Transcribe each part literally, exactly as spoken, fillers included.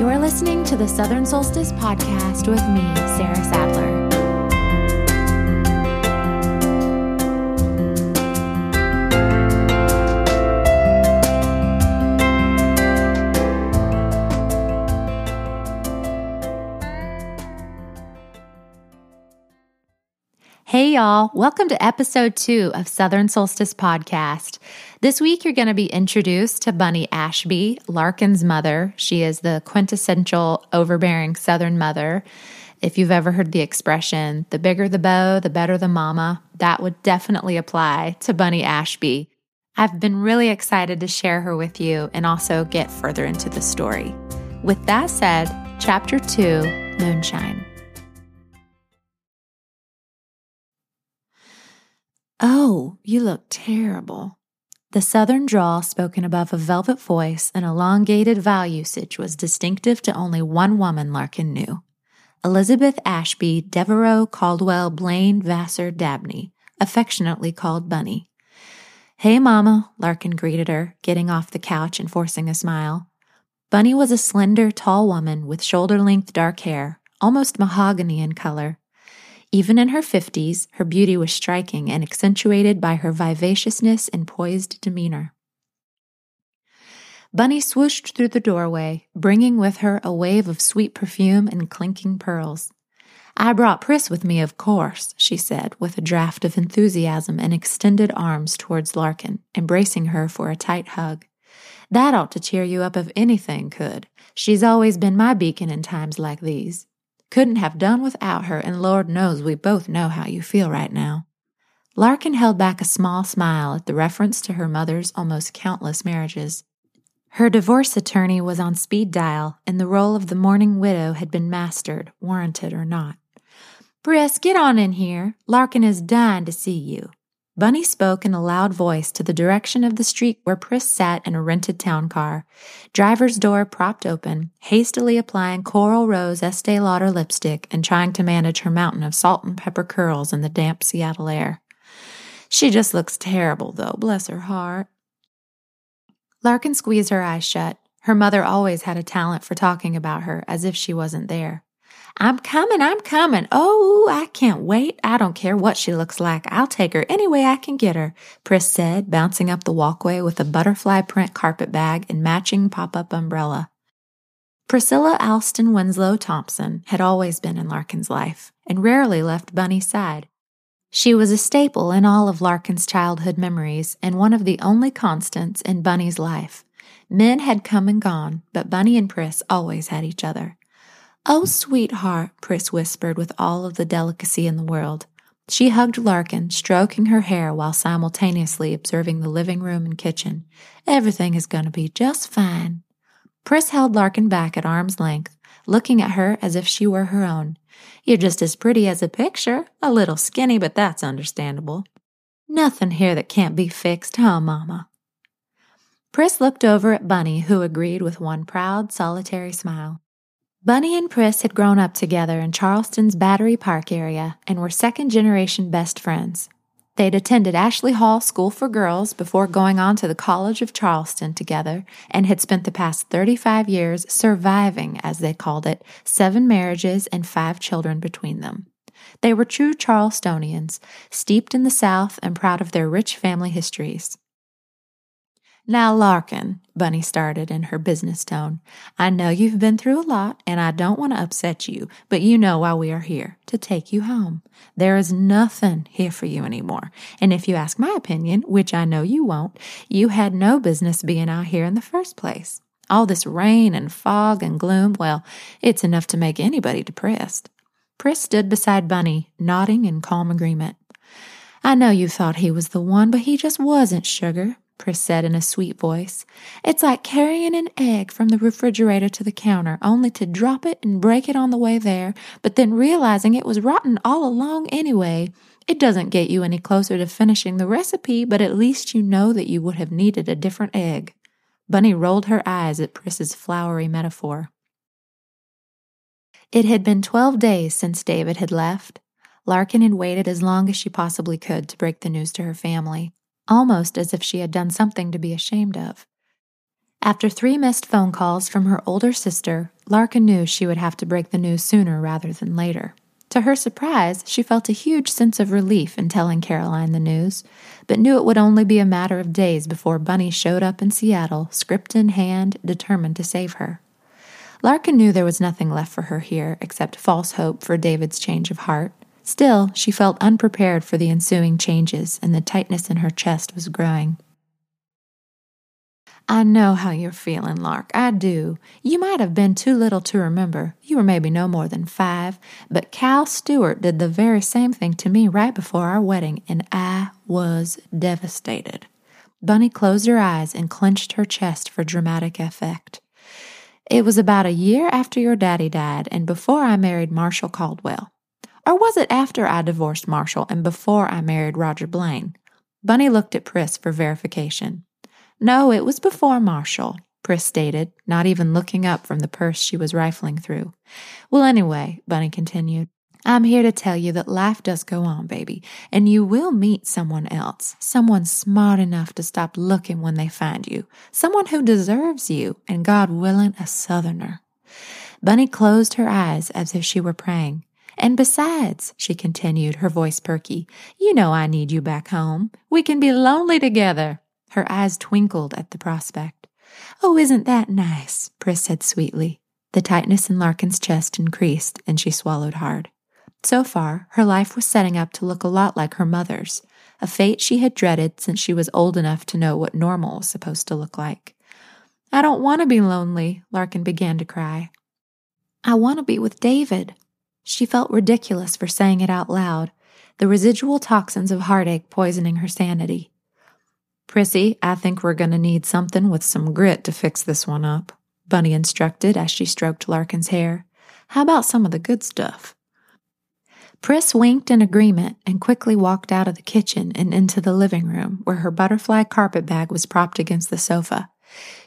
You're listening to the Southern Solstice Podcast with me, Sarah Sadler. Hey y'all, welcome to episode two of Southern Solstice Podcast. This week you're going to be introduced to Bunny Ashby, Larkin's mother. She is the quintessential overbearing Southern mother. If you've ever heard the expression, the bigger the beau, the better the mama, that would definitely apply to Bunny Ashby. I've been really excited to share her with you and also get further into the story. With that said, Chapter two, Moonshine. "Oh, you look terrible." The Southern drawl spoken above a velvet voice and elongated vowel usage was distinctive to only one woman Larkin knew, Elizabeth Ashby Devereux Caldwell Blaine Vassar Dabney, affectionately called Bunny. "Hey, Mama," Larkin greeted her, getting off the couch and forcing a smile. Bunny was a slender, tall woman with shoulder-length dark hair, almost mahogany in color. Even in her fifties, her beauty was striking and accentuated by her vivaciousness and poised demeanor. Bunny swooshed through the doorway, bringing with her a wave of sweet perfume and clinking pearls. "I brought Pris with me, of course," she said, with a draft of enthusiasm and extended arms towards Larkin, embracing her for a tight hug. "That ought to cheer you up if anything could. She's always been my beacon in times like these. Couldn't have done without her, and Lord knows we both know how you feel right now." Larkin held back a small smile at the reference to her mother's almost countless marriages. Her divorce attorney was on speed dial, and the role of the mourning widow had been mastered, warranted or not. "Briss, get on in here. Larkin is dying to see you." Bunny spoke in a loud voice to the direction of the street where Pris sat in a rented town car, driver's door propped open, hastily applying Coral Rose Estee Lauder lipstick and trying to manage her mountain of salt and pepper curls in the damp Seattle air. "She just looks terrible, though, bless her heart." Larkin squeezed her eyes shut. Her mother always had a talent for talking about her as if she wasn't there. "I'm coming, I'm coming. Oh, I can't wait. I don't care what she looks like. I'll take her any way I can get her," Pris said, bouncing up the walkway with a butterfly print carpet bag and matching pop-up umbrella. Priscilla Alston Winslow Thompson had always been in Larkin's life and rarely left Bunny's side. She was a staple in all of Larkin's childhood memories and one of the only constants in Bunny's life. Men had come and gone, but Bunny and Pris always had each other. "Oh, sweetheart," Pris whispered with all of the delicacy in the world. She hugged Larkin, stroking her hair while simultaneously observing the living room and kitchen. "Everything is going to be just fine." Pris held Larkin back at arm's length, looking at her as if she were her own. "You're just as pretty as a picture. A little skinny, but that's understandable." "Nothing here that can't be fixed, huh, Mama?" Pris looked over at Bunny, who agreed with one proud, solitary smile. Bunny and Pris had grown up together in Charleston's Battery Park area and were second-generation best friends. They'd attended Ashley Hall School for Girls before going on to the College of Charleston together and had spent the past thirty-five years surviving, as they called it, seven marriages and five children between them. They were true Charlestonians, steeped in the South and proud of their rich family histories. "Now, Larkin," Bunny started in her business tone, "I know you've been through a lot, and I don't want to upset you, but you know why we are here, to take you home. There is nothing here for you anymore, and if you ask my opinion, which I know you won't, you had no business being out here in the first place. All this rain and fog and gloom, well, it's enough to make anybody depressed." Pris stood beside Bunny, nodding in calm agreement. "I know you thought he was the one, but he just wasn't, sugar," Pris said in a sweet voice. "It's like carrying an egg from the refrigerator to the counter, only to drop it and break it on the way there, but then realizing it was rotten all along anyway. It doesn't get you any closer to finishing the recipe, but at least you know that you would have needed a different egg." Bunny rolled her eyes at Pris's flowery metaphor. It had been twelve days since David had left. Larkin had waited as long as she possibly could to break the news to her family, almost as if she had done something to be ashamed of. After three missed phone calls from her older sister, Larkin knew she would have to break the news sooner rather than later. To her surprise, she felt a huge sense of relief in telling Caroline the news, but knew it would only be a matter of days before Bunny showed up in Seattle, script in hand, determined to save her. Larkin knew there was nothing left for her here except false hope for David's change of heart. Still, she felt unprepared for the ensuing changes, and the tightness in her chest was growing. "I know how you're feeling, Lark, I do. You might have been too little to remember. You were maybe no more than five, but Cal Stewart did the very same thing to me right before our wedding, and I was devastated." Bunny closed her eyes and clenched her chest for dramatic effect. "It was about a year after your daddy died and before I married Marshall Caldwell. Or was it after I divorced Marshall and before I married Roger Blaine?" Bunny looked at Pris for verification. "No, it was before Marshall," Pris stated, not even looking up from the purse she was rifling through. "Well, anyway," Bunny continued, "I'm here to tell you that life does go on, baby, and you will meet someone else, someone smart enough to stop looking when they find you, someone who deserves you, and God willing, a Southerner." Bunny closed her eyes as if she were praying. "And besides," she continued, her voice perky, "you know I need you back home. We can be lonely together." Her eyes twinkled at the prospect. "Oh, isn't that nice?" Pris said sweetly. The tightness in Larkin's chest increased, and she swallowed hard. So far, her life was setting up to look a lot like her mother's, a fate she had dreaded since she was old enough to know what normal was supposed to look like. "I don't want to be lonely," Larkin began to cry. "I want to be with David." She felt ridiculous for saying it out loud, the residual toxins of heartache poisoning her sanity. "Prissy, I think we're going to need something with some grit to fix this one up," Bunny instructed as she stroked Larkin's hair. "How about some of the good stuff?" Pris winked in agreement and quickly walked out of the kitchen and into the living room, where her butterfly carpet bag was propped against the sofa.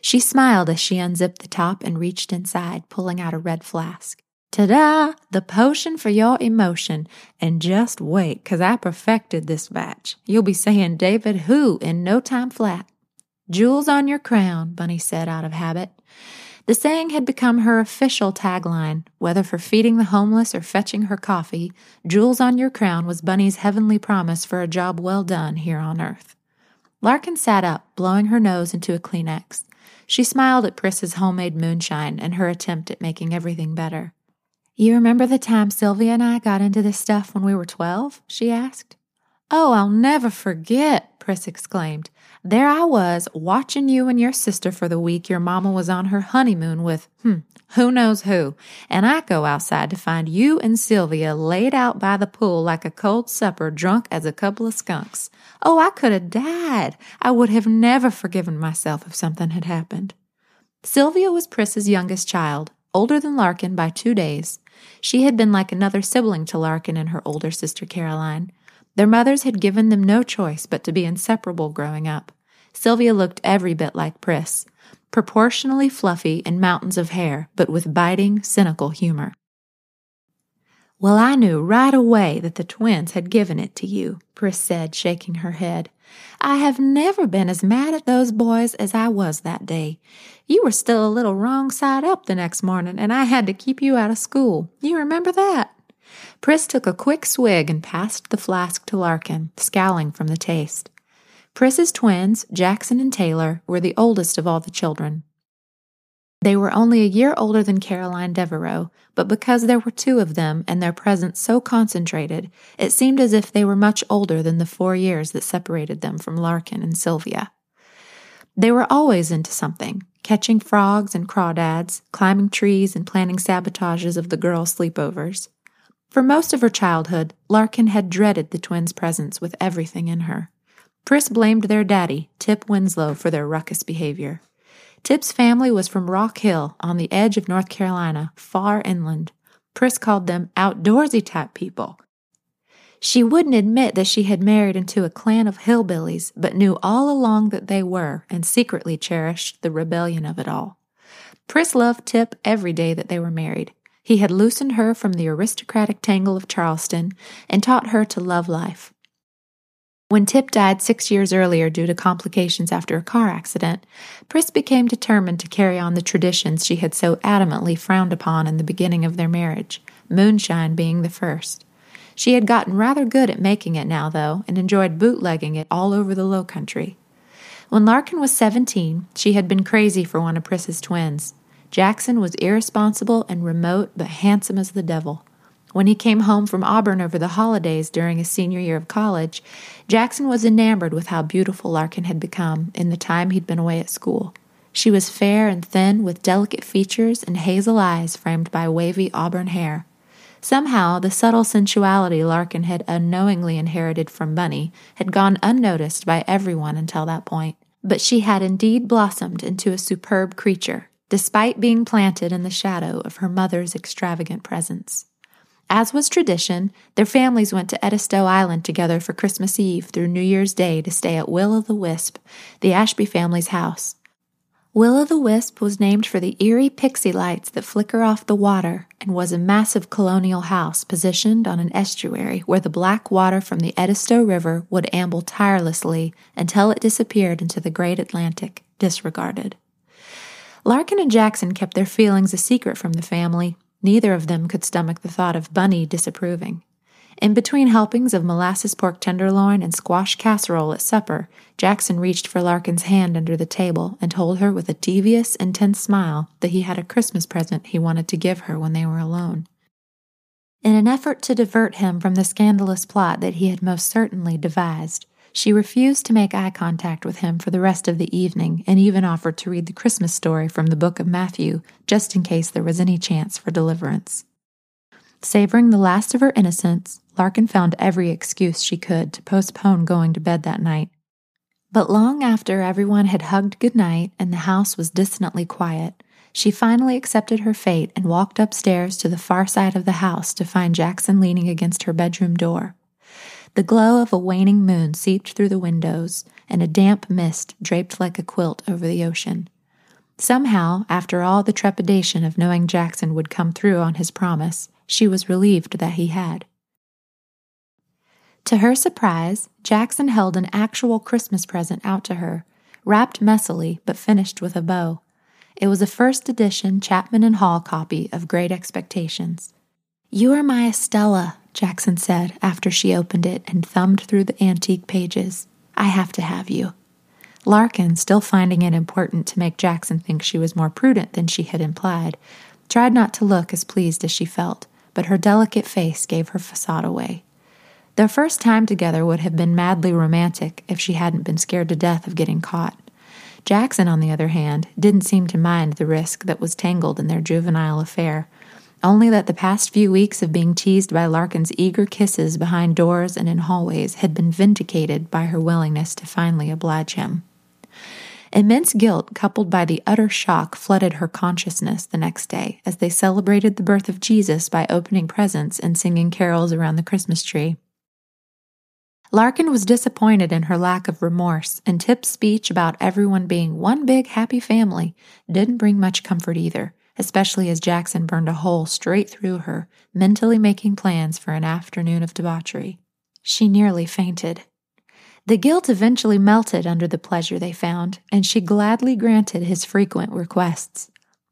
She smiled as she unzipped the top and reached inside, pulling out a red flask. "Ta-da! The potion for your emotion. And just wait, 'cause I perfected this batch. You'll be saying David who in no time flat." "Jewels on your crown," Bunny said out of habit. The saying had become her official tagline, whether for feeding the homeless or fetching her coffee. "Jewels on your crown" was Bunny's heavenly promise for a job well done here on earth. Larkin sat up, blowing her nose into a Kleenex. She smiled at Pris's homemade moonshine and her attempt at making everything better. "You remember the time Sylvia and I got into this stuff when we were twelve? She asked. "Oh, I'll never forget," Pris exclaimed. "There I was, watching you and your sister for the week your mama was on her honeymoon with, hmm, who knows who, and I go outside to find you and Sylvia laid out by the pool like a cold supper, drunk as a couple of skunks. Oh, I could have died. I would have never forgiven myself if something had happened." Sylvia was Pris's youngest child, older than Larkin by two days. She had been like another sibling to Larkin and her older sister Caroline. Their mothers had given them no choice but to be inseparable growing up. Sylvia looked every bit like Pris, proportionally fluffy in mountains of hair, but with biting, cynical humor. "Well, I knew right away that the twins had given it to you," Pris said, shaking her head. "I have never been as mad at those boys as I was that day. You were still a little wrong side up the next morning, and I had to keep you out of school. You remember that?" Pris took a quick swig and passed the flask to Larkin, scowling from the taste. Pris's twins, Jackson and Taylor, were the oldest of all the children. They were only a year older than Caroline Devereux, but because there were two of them and their presence so concentrated, it seemed as if they were much older than the four years that separated them from Larkin and Sylvia. They were always into something, catching frogs and crawdads, climbing trees, and planning sabotages of the girls' sleepovers. For most of her childhood, Larkin had dreaded the twins' presence with everything in her. Pris blamed their daddy, Tip Winslow, for their ruckus behavior. Tip's family was from Rock Hill, on the edge of North Carolina, far inland. Pris called them outdoorsy-type people. She wouldn't admit that she had married into a clan of hillbillies, but knew all along that they were, and secretly cherished the rebellion of it all. Pris loved Tip every day that they were married. He had loosened her from the aristocratic tangle of Charleston and taught her to love life. When Tip died six years earlier due to complications after a car accident, Pris became determined to carry on the traditions she had so adamantly frowned upon in the beginning of their marriage, moonshine being the first. She had gotten rather good at making it now, though, and enjoyed bootlegging it all over the low country. When Larkin was seventeen, she had been crazy for one of Pris's twins. Jackson was irresponsible and remote, but handsome as the devil. When he came home from Auburn over the holidays during his senior year of college, Jackson was enamored with how beautiful Larkin had become in the time he'd been away at school. She was fair and thin, with delicate features and hazel eyes framed by wavy auburn hair. Somehow, the subtle sensuality Larkin had unknowingly inherited from Bunny had gone unnoticed by everyone until that point. But she had indeed blossomed into a superb creature, despite being planted in the shadow of her mother's extravagant presence. As was tradition, their families went to Edisto Island together for Christmas Eve through New Year's Day to stay at Will-o'-the-Wisp, the Ashby family's house. Will-o'-the-Wisp was named for the eerie pixie lights that flicker off the water and was a massive colonial house positioned on an estuary where the black water from the Edisto River would amble tirelessly until it disappeared into the great Atlantic, disregarded. Larkin and Jackson kept their feelings a secret from the family. Neither of them could stomach the thought of Bunny disapproving. In between helpings of molasses pork tenderloin and squash casserole at supper, Jackson reached for Larkin's hand under the table and told her with a devious, intense smile that he had a Christmas present he wanted to give her when they were alone. In an effort to divert him from the scandalous plot that he had most certainly devised, she refused to make eye contact with him for the rest of the evening and even offered to read the Christmas story from the book of Matthew, just in case there was any chance for deliverance. Savoring the last of her innocence, Larkin found every excuse she could to postpone going to bed that night. But long after everyone had hugged goodnight and the house was dissonantly quiet, she finally accepted her fate and walked upstairs to the far side of the house to find Jackson leaning against her bedroom door. The glow of a waning moon seeped through the windows, and a damp mist draped like a quilt over the ocean. Somehow, after all the trepidation of knowing Jackson would come through on his promise, she was relieved that he had. To her surprise, Jackson held an actual Christmas present out to her, wrapped messily but finished with a bow. It was a first edition Chapman and Hall copy of Great Expectations. "You are my Estella," Jackson said after she opened it and thumbed through the antique pages. "I have to have you." Larkin, still finding it important to make Jackson think she was more prudent than she had implied, tried not to look as pleased as she felt, but her delicate face gave her facade away. Their first time together would have been madly romantic if she hadn't been scared to death of getting caught. Jackson, on the other hand, didn't seem to mind the risk that was tangled in their juvenile affair, only that the past few weeks of being teased by Larkin's eager kisses behind doors and in hallways had been vindicated by her willingness to finally oblige him. Immense guilt, coupled by the utter shock, flooded her consciousness the next day as they celebrated the birth of Jesus by opening presents and singing carols around the Christmas tree. Larkin was disappointed in her lack of remorse, and Tip's speech about everyone being one big happy family didn't bring much comfort either, especially as Jackson burned a hole straight through her, mentally making plans for an afternoon of debauchery. She nearly fainted. The guilt eventually melted under the pleasure they found, and she gladly granted his frequent requests.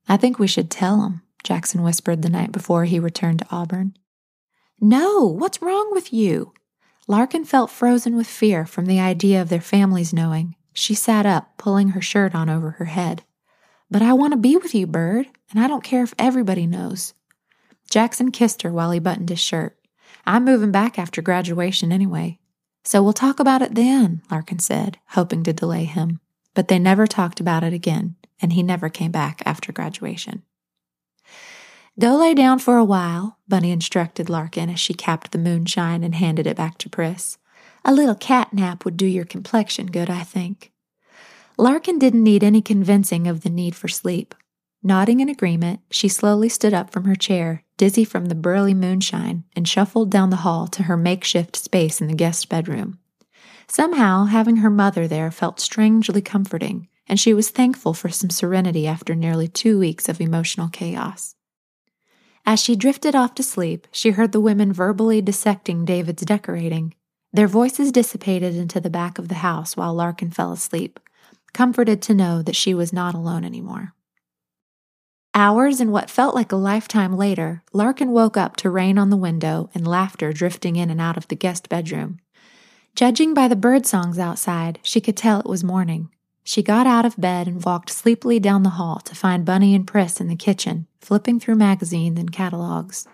"I think we should tell him," Jackson whispered the night before he returned to Auburn. "No, what's wrong with you?" Larkin felt frozen with fear from the idea of their families knowing. She sat up, pulling her shirt on over her head. "But I want to be with you, Bird, and I don't care if everybody knows." Jackson kissed her while he buttoned his shirt. "I'm moving back after graduation anyway." "So we'll talk about it then," Larkin said, hoping to delay him. But they never talked about it again, and he never came back after graduation. "Go lay down for a while," Bunny instructed Larkin as she capped the moonshine and handed it back to Pris. "A little cat nap would do your complexion good, I think." Larkin didn't need any convincing of the need for sleep. Nodding in agreement, she slowly stood up from her chair, dizzy from the burly moonshine, and shuffled down the hall to her makeshift space in the guest bedroom. Somehow, having her mother there felt strangely comforting, and she was thankful for some serenity after nearly two weeks of emotional chaos. As she drifted off to sleep, she heard the women verbally dissecting David's decorating. Their voices dissipated into the back of the house while Larkin fell asleep, comforted to know that she was not alone anymore. Hours and what felt like a lifetime later, Larkin woke up to rain on the window and laughter drifting in and out of the guest bedroom. Judging by the bird songs outside, she could tell it was morning. She got out of bed and walked sleepily down the hall to find Bunny and Pris in the kitchen, flipping through magazines and catalogs.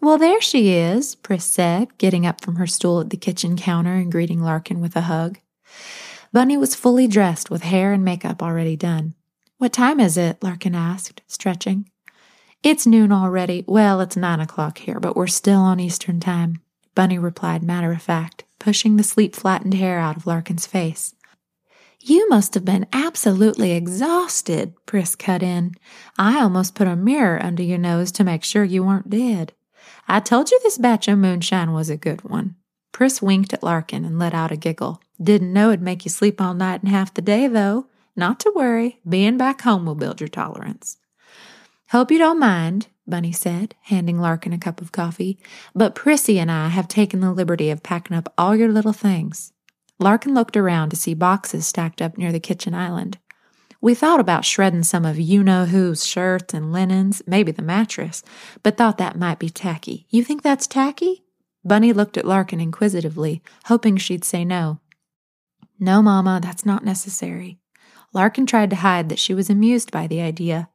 "Well, there she is," Pris said, getting up from her stool at the kitchen counter and greeting Larkin with a hug. Bunny was fully dressed with hair and makeup already done. "What time is it?" Larkin asked, stretching. "It's noon already. Well, it's nine o'clock here, but we're still on Eastern time," Bunny replied matter of fact, pushing the sleep-flattened hair out of Larkin's face. "You must have been absolutely exhausted," Pris cut in. "I almost put a mirror under your nose to make sure you weren't dead. I told you this batch of moonshine was a good one." Pris winked at Larkin and let out a giggle. "Didn't know it'd make you sleep all night and half the day, though. Not to worry, being back home will build your tolerance." "Hope you don't mind," Bunny said, handing Larkin a cup of coffee, "but Prissy and I have taken the liberty of packing up all your little things." Larkin looked around to see boxes stacked up near the kitchen island. "We thought about shredding some of you-know-who's shirts and linens, maybe the mattress, but thought that might be tacky. You think that's tacky?" Bunny looked at Larkin inquisitively, hoping she'd say no. "No, Mama, that's not necessary." Larkin tried to hide that she was amused by the idea.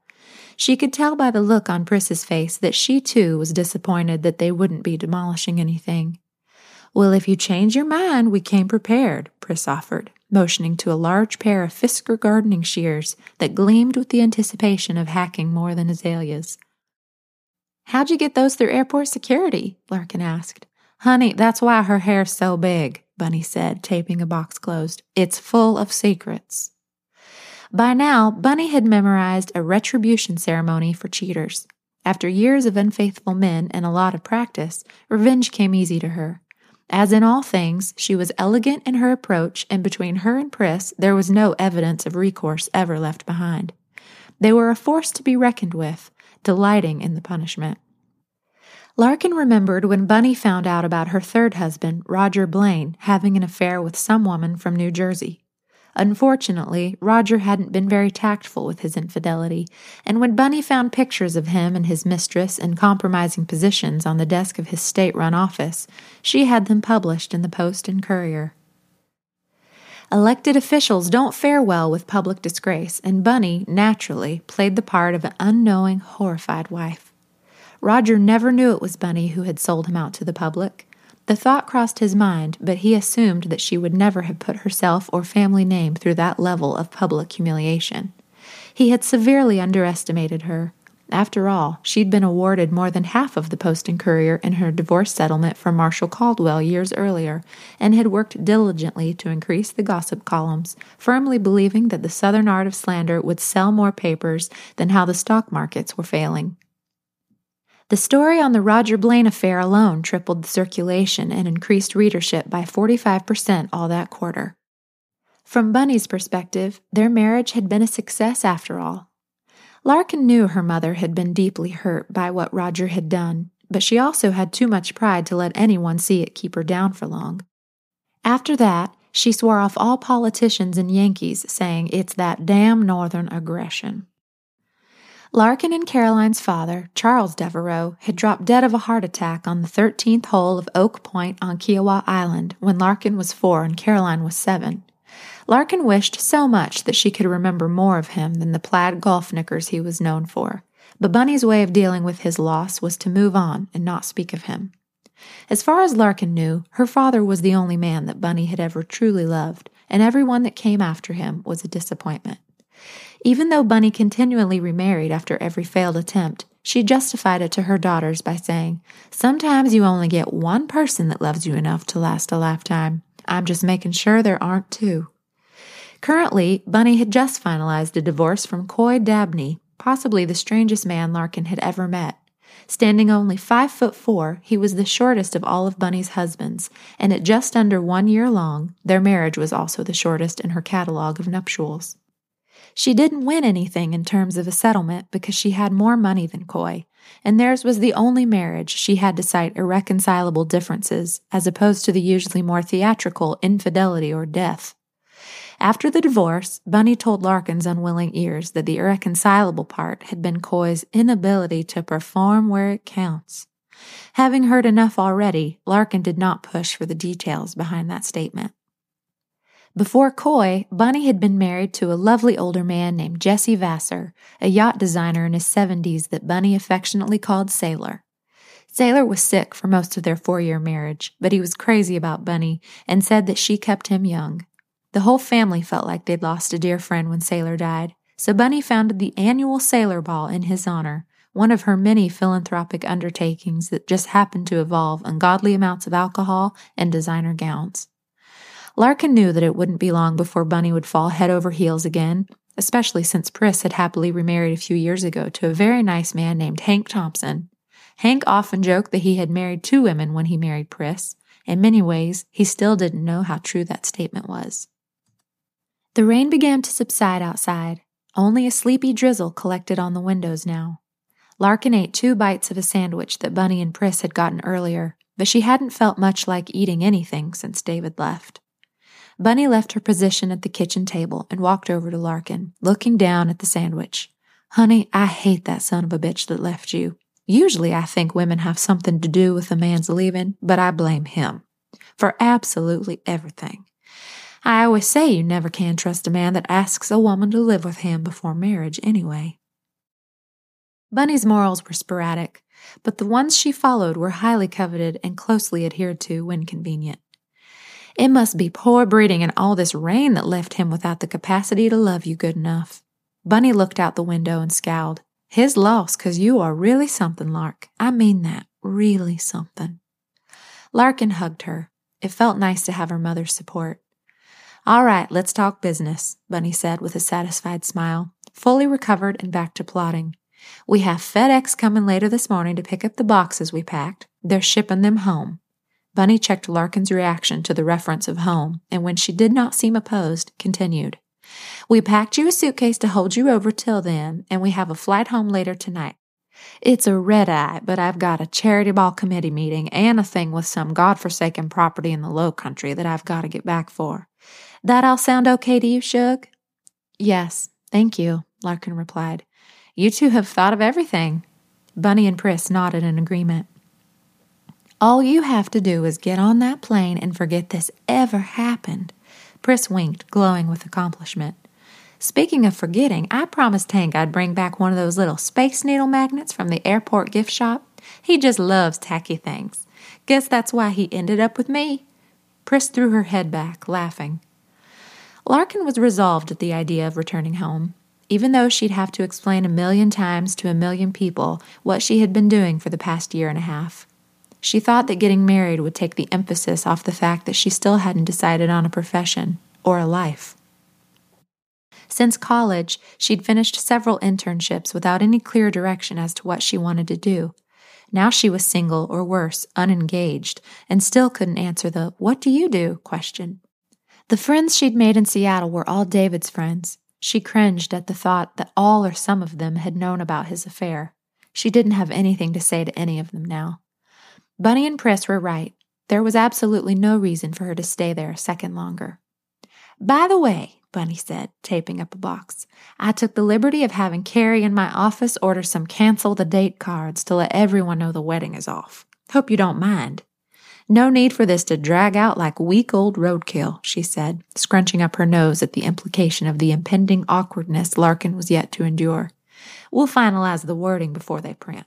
She could tell by the look on Pris's face that she, too, was disappointed that they wouldn't be demolishing anything. "Well, if you change your mind, we came prepared," Pris offered, motioning to a large pair of Fisker gardening shears that gleamed with the anticipation of hacking more than azaleas. "How'd you get those through airport security?" Larkin asked. "Honey, that's why her hair's so big," Bunny said, taping a box closed. "It's full of secrets." By now, Bunny had memorized a retribution ceremony for cheaters. After years of unfaithful men and a lot of practice, revenge came easy to her. As in all things, she was elegant in her approach, and between her and Pris, there was no evidence of recourse ever left behind. They were a force to be reckoned with, delighting in the punishment. Larkin remembered when Bunny found out about her third husband, Roger Blaine, having an affair with some woman from New Jersey. Unfortunately, Roger hadn't been very tactful with his infidelity, and when Bunny found pictures of him and his mistress in compromising positions on the desk of his state-run office, she had them published in the Post and Courier. Elected officials don't fare well with public disgrace, and Bunny, naturally, played the part of an unknowing, horrified wife. Roger never knew it was Bunny who had sold him out to the public. The thought crossed his mind, but he assumed that she would never have put herself or family name through that level of public humiliation. He had severely underestimated her. After all, she'd been awarded more than half of the Post and Courier in her divorce settlement from Marshall Caldwell years earlier, and had worked diligently to increase the gossip columns, firmly believing that the Southern art of slander would sell more papers than how the stock markets were failing. The story on the Roger Blaine affair alone tripled the circulation and increased readership by forty-five percent all that quarter. From Bunny's perspective, their marriage had been a success after all. Larkin knew her mother had been deeply hurt by what Roger had done, but she also had too much pride to let anyone see it keep her down for long. After that, she swore off all politicians and Yankees, saying, "It's that damn northern aggression." Larkin and Caroline's father, Charles Devereux, had dropped dead of a heart attack on the thirteenth hole of Oak Point on Kiowa Island when Larkin was four and Caroline was seven. Larkin wished so much that she could remember more of him than the plaid golf knickers he was known for, but Bunny's way of dealing with his loss was to move on and not speak of him. As far as Larkin knew, her father was the only man that Bunny had ever truly loved, and everyone that came after him was a disappointment. Even though Bunny continually remarried after every failed attempt, she justified it to her daughters by saying, "Sometimes you only get one person that loves you enough to last a lifetime. I'm just making sure there aren't two." Currently, Bunny had just finalized a divorce from Coy Dabney, possibly the strangest man Larkin had ever met. Standing only five foot four, he was the shortest of all of Bunny's husbands, and at just under one year long, their marriage was also the shortest in her catalog of nuptials. She didn't win anything in terms of a settlement because she had more money than Coy, and theirs was the only marriage she had to cite irreconcilable differences, as opposed to the usually more theatrical infidelity or death. After the divorce, Bunny told Larkin's unwilling ears that the irreconcilable part had been Coy's inability to perform where it counts. Having heard enough already, Larkin did not push for the details behind that statement. Before Coy, Bunny had been married to a lovely older man named Jesse Vassar, a yacht designer in his seventies that Bunny affectionately called Sailor. Sailor was sick for most of their four-year marriage, but he was crazy about Bunny and said that she kept him young. The whole family felt like they'd lost a dear friend when Sailor died, so Bunny founded the annual Sailor Ball in his honor, one of her many philanthropic undertakings that just happened to involve ungodly amounts of alcohol and designer gowns. Larkin knew that it wouldn't be long before Bunny would fall head over heels again, especially since Pris had happily remarried a few years ago to a very nice man named Hank Thompson. Hank often joked that he had married two women when he married Pris. In many ways, he still didn't know how true that statement was. The rain began to subside outside. Only a sleepy drizzle collected on the windows now. Larkin ate two bites of a sandwich that Bunny and Pris had gotten earlier, but she hadn't felt much like eating anything since David left. Bunny left her position at the kitchen table and walked over to Larkin, looking down at the sandwich. "Honey, I hate that son of a bitch that left you. Usually I think women have something to do with a man's leaving, but I blame him for absolutely everything. I always say you never can trust a man that asks a woman to live with him before marriage anyway." Bunny's morals were sporadic, but the ones she followed were highly coveted and closely adhered to when convenient. "It must be poor breeding and all this rain that left him without the capacity to love you good enough." Bunny looked out the window and scowled. "His loss, 'cause you are really something, Lark. I mean that, really something." Larkin hugged her. It felt nice to have her mother's support. "All right, let's talk business," Bunny said with a satisfied smile, fully recovered and back to plotting. "We have FedEx coming later this morning to pick up the boxes we packed. They're shipping them home." Bunny checked Larkin's reaction to the reference of home, and when she did not seem opposed, continued, "We packed you a suitcase to hold you over till then, and we have a flight home later tonight. It's a red eye, but I've got a charity ball committee meeting and a thing with some godforsaken property in the low country that I've got to get back for. That all sound okay to you, Shug?" "Yes, thank you," Larkin replied. "You two have thought of everything." Bunny and Pris nodded in agreement. "All you have to do is get on that plane and forget this ever happened." Pris winked, glowing with accomplishment. "Speaking of forgetting, I promised Hank I'd bring back one of those little space needle magnets from the airport gift shop. He just loves tacky things. Guess that's why he ended up with me." Pris threw her head back, laughing. Larkin was resolved at the idea of returning home, even though she'd have to explain a million times to a million people what she had been doing for the past year and a half. She thought that getting married would take the emphasis off the fact that she still hadn't decided on a profession or a life. Since college, she'd finished several internships without any clear direction as to what she wanted to do. Now she was single, or worse, unengaged, and still couldn't answer the "what do you do?" question. The friends she'd made in Seattle were all David's friends. She cringed at the thought that all or some of them had known about his affair. She didn't have anything to say to any of them now. Bunny and Pris were right. There was absolutely no reason for her to stay there a second longer. "By the way," Bunny said, taping up a box, "I took the liberty of having Carrie in my office order some cancel-the-date cards to let everyone know the wedding is off. Hope you don't mind." "No need for this to drag out like week-old roadkill," she said, scrunching up her nose at the implication of the impending awkwardness Larkin was yet to endure. "We'll finalize the wording before they print."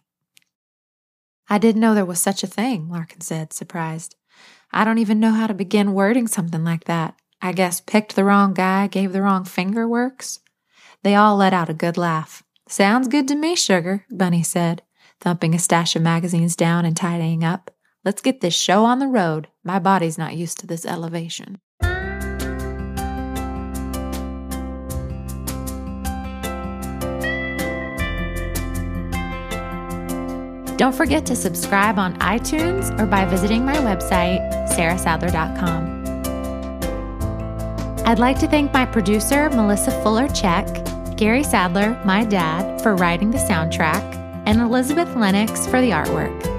"I didn't know there was such a thing," Larkin said, surprised. "I don't even know how to begin wording something like that. I guess picked the wrong guy, gave the wrong finger works." They all let out a good laugh. "Sounds good to me, sugar," Bunny said, thumping a stash of magazines down and tidying up. "Let's get this show on the road. My body's not used to this elevation." Don't forget to subscribe on iTunes or by visiting my website, sarah sadler dot com. I'd like to thank my producer, Melissa Fuller-Check, Gary Sadler, my dad, for writing the soundtrack, and Elizabeth Lennox for the artwork.